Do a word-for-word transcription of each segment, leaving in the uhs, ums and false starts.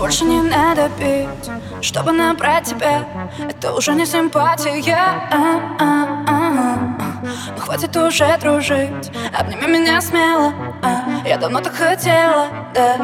Больше не надо пить, чтобы набрать тебя. Это уже не симпатия. Ну хватит уже дружить, обними меня смело. Я давно так хотела, да.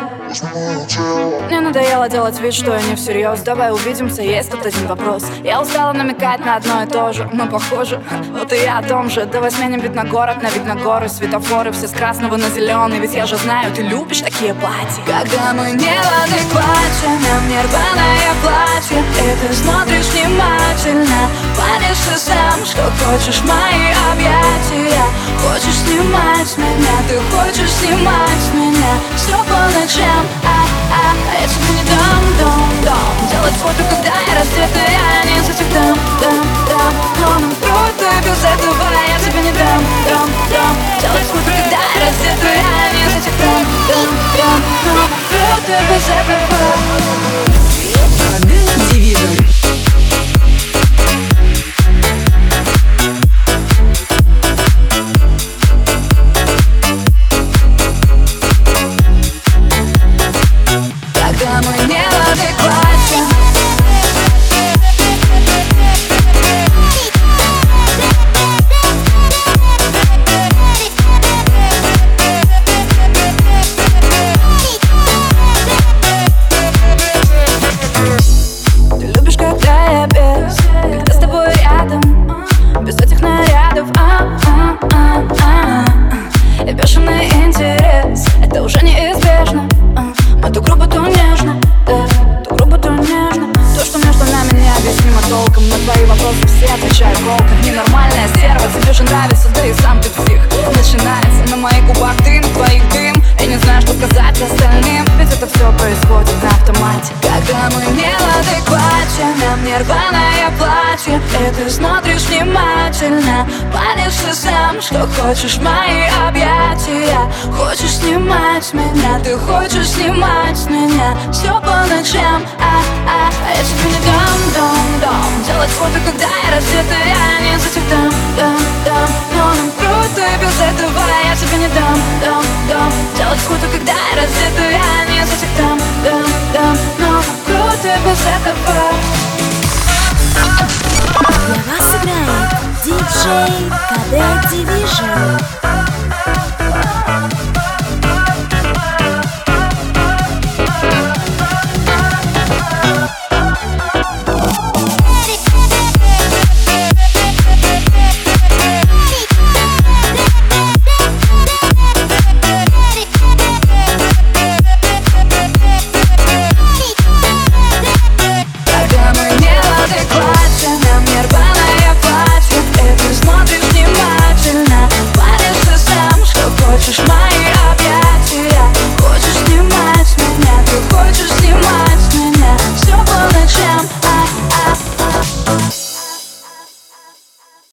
Мне надоело делать вид, что я не всерьез. Давай увидимся, есть тут один вопрос. Я устала намекать на одно и то же. Мы похожи, вот и я о том же. Давай сменим вид на город, на вид на горы. Светофоры все с красного на зеленый. Ведь я же знаю, ты любишь такие платья. Когда мы не в адеквате, нам не рваное платье. И ты смотришь внимательно, паришь ты сам, что хочешь мои объятия. Хочешь снимать меня, ты хочешь снимать меня. Все по ночам, а-а. А я тебе не дам, дам, дам делать фото, когда я раздета. Я не за тех дам, дам, дам. Но нам трудно без этого. Я тебе не дам, дам, дам делать фото, когда я раздета. Я не за тех дам, дам, дам. Но нам трудно без этого. Kodek Division. Что хочешь мои объятия, хочешь снимать меня, ты хочешь снимать меня. Все по ночам, а-а. А я тебе не дам, дам, дам делать фото, когда я раздета. Я не за тех дам, дам, дам. Но нам круто без этого. Я тебе не дам, дам, дам делать фото, когда я раздета. Я не за тех дам, дам, дам. Но нам круто без этого. Для вас играет диджей Kodek Division.